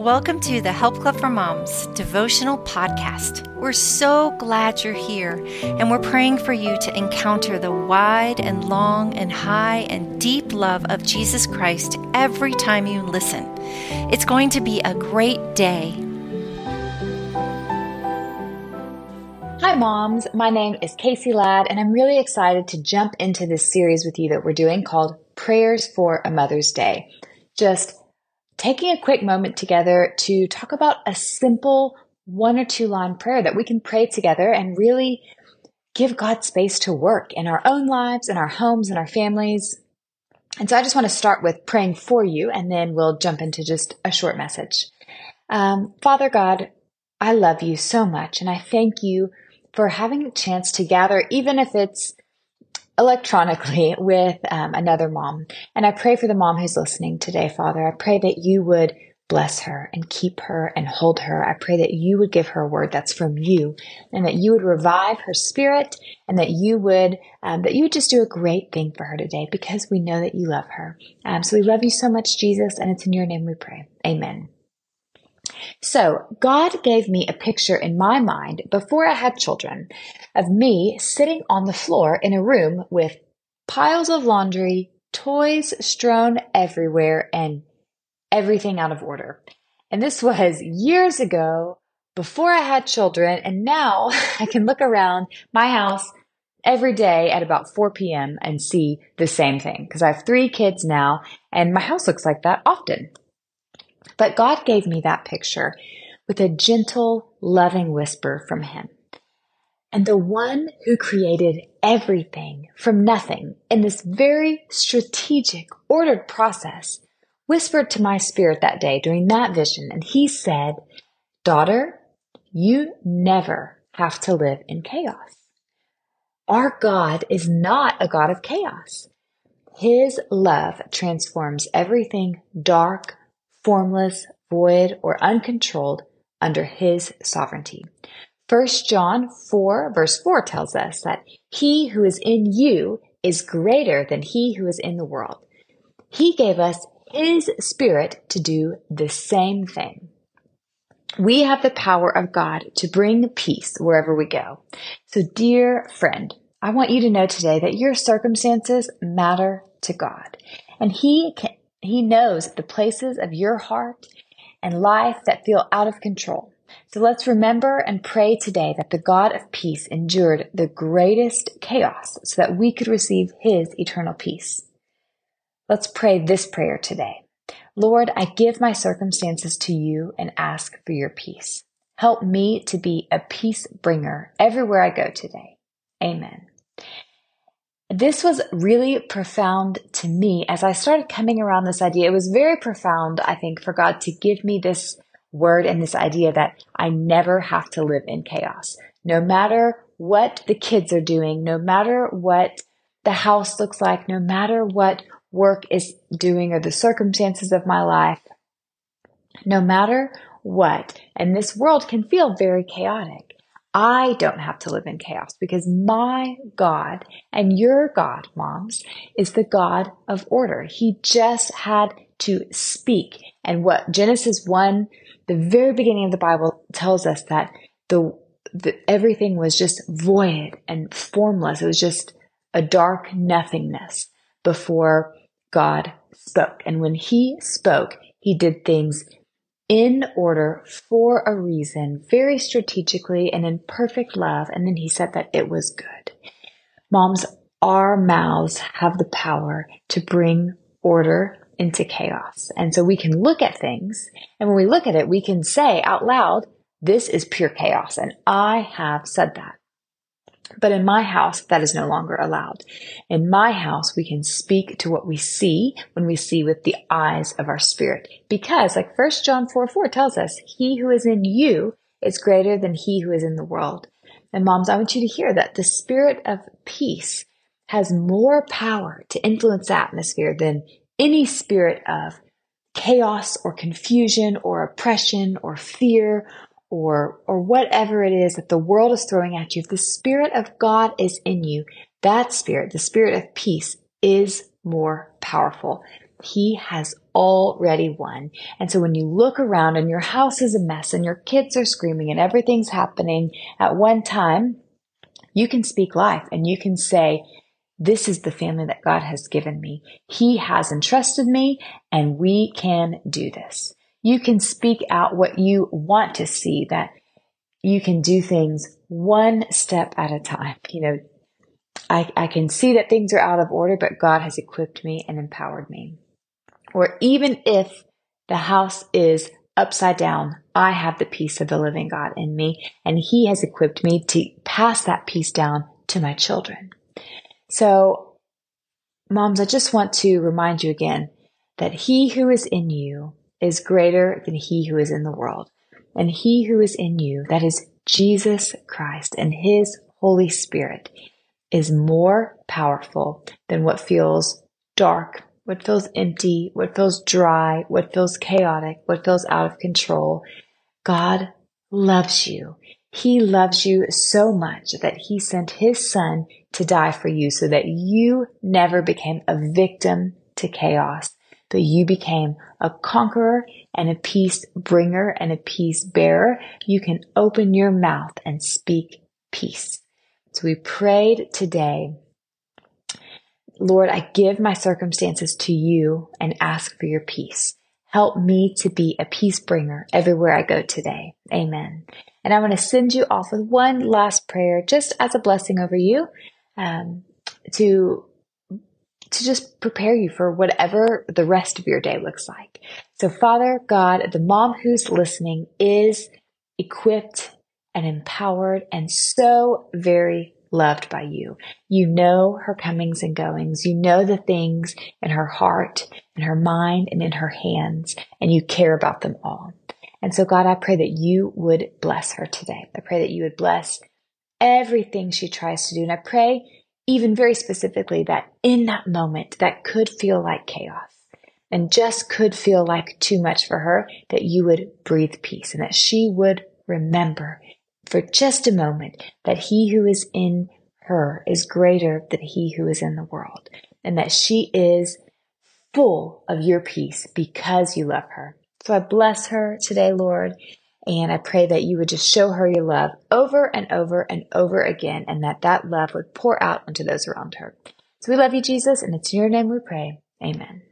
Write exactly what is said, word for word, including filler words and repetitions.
Welcome to the Help Club for Moms devotional podcast. We're so glad you're here, and we're praying for you to encounter the wide and long and high and deep love of Jesus Christ every time you listen. It's going to be a great day. Hi moms, my name is Casey Ladd, and I'm really excited to jump into this series with you that we're doing called Prayers for a Mother's Day. Just taking a quick moment together to talk about a simple one or two line prayer that we can pray together and really give God space to work in our own lives, in our homes, in our families. And so I just want to start with praying for you, and then we'll jump into just a short message. Um, Father God, I love you so much, and I thank you for having a chance to gather, even if it's electronically with um, another mom. And I pray for the mom who's listening today, Father. I pray that you would bless her and keep her and hold her. I pray that you would give her a word that's from you, and that you would revive her spirit, and that you would um, that you would just do a great thing for her today, because we know that you love her. Um, so we love you so much, Jesus, and it's in your name we pray. Amen. So God gave me a picture in my mind before I had children of me sitting on the floor in a room with piles of laundry, toys strewn everywhere, and everything out of order. And this was years ago before I had children. And now I can look around my house every day at about four p.m. and see the same thing, because I have three kids now and my house looks like that often. But God gave me that picture with a gentle, loving whisper from him. And the one who created everything from nothing in this very strategic, ordered process whispered to my spirit that day during that vision. And he said, "Daughter, you never have to live in chaos. Our God is not a God of chaos. His love transforms everything dark, formless, void, or uncontrolled under his sovereignty." First John four verse four tells us that he who is in you is greater than he who is in the world. He gave us his spirit to do the same thing. We have the power of God to bring peace wherever we go. So dear friend, I want you to know today that your circumstances matter to God, and he can He knows the places of your heart and life that feel out of control. So let's remember and pray today that the God of peace endured the greatest chaos so that we could receive his eternal peace. Let's pray this prayer today. Lord, I give my circumstances to you and ask for your peace. Help me to be a peace bringer everywhere I go today. Amen. This was really profound to me as I started coming around this idea. It was very profound, I think, for God to give me this word and this idea that I never have to live in chaos. No matter what the kids are doing, no matter what the house looks like, no matter what work is doing or the circumstances of my life, no matter what, and this world can feel very chaotic, I don't have to live in chaos, because my God and your God, moms, is the God of order. He just had to speak. And what Genesis one, the very beginning of the Bible, tells us that the, the everything was just void and formless. It was just a dark nothingness before God spoke. And when he spoke, he did things in order, for a reason, very strategically, and in perfect love. And then he said that it was good. Moms, our mouths have the power to bring order into chaos. And so we can look at things, and when we look at it, we can say out loud, "This is pure chaos, and I have said that." But in my house, that is no longer allowed. In my house, we can speak to what we see when we see with the eyes of our spirit. Because like First John four four tells us, he who is in you is greater than he who is in the world. And moms, I want you to hear that the spirit of peace has more power to influence the atmosphere than any spirit of chaos or confusion or oppression or fear or or whatever it is that the world is throwing at you. If the Spirit of God is in you, that Spirit, the Spirit of peace, is more powerful He has already won. And so when you look around and your house is a mess and your kids are screaming and everything's happening at one time, you can speak life and you can say, this is the family that God has given me. He has entrusted me and we can do this. You can speak out what you want to see, that you can do things one step at a time. You know, I, I can see that things are out of order, but God has equipped me and empowered me. Or even if the house is upside down, I have the peace of the living God in me, and He has equipped me to pass that peace down to my children. So, moms, I just want to remind you again that He who is in you is greater than he who is in the world. And He who is in you, that is Jesus Christ and His Holy Spirit, is more powerful than what feels dark, what feels empty, what feels dry, what feels chaotic, what feels out of control. God loves you. He loves you so much that He sent His Son to die for you so that you never became a victim to chaos, but you became a conqueror and a peace bringer and a peace bearer. You can open your mouth and speak peace. So we prayed today, Lord, I give my circumstances to You and ask for Your peace. Help me to be a peace bringer everywhere I go today. Amen. And I want to send you off with one last prayer just as a blessing over you, um, to to just prepare you for whatever the rest of your day looks like. So Father God, the mom who's listening is equipped and empowered and so very loved by You. You know her comings and goings. You know the things in her heart, in her mind, and in her hands, and You care about them all. And so God, I pray that You would bless her today. I pray that You would bless everything she tries to do. And I pray even very specifically that in that moment that could feel like chaos and just could feel like too much for her, that You would breathe peace and that she would remember for just a moment that He who is in her is greater than he who is in the world, and that she is full of Your peace because You love her. So I bless her today, Lord, and I pray that You would just show her Your love over and over and over again, and that that love would pour out onto those around her. So we love You, Jesus, and it's in Your name we pray. Amen.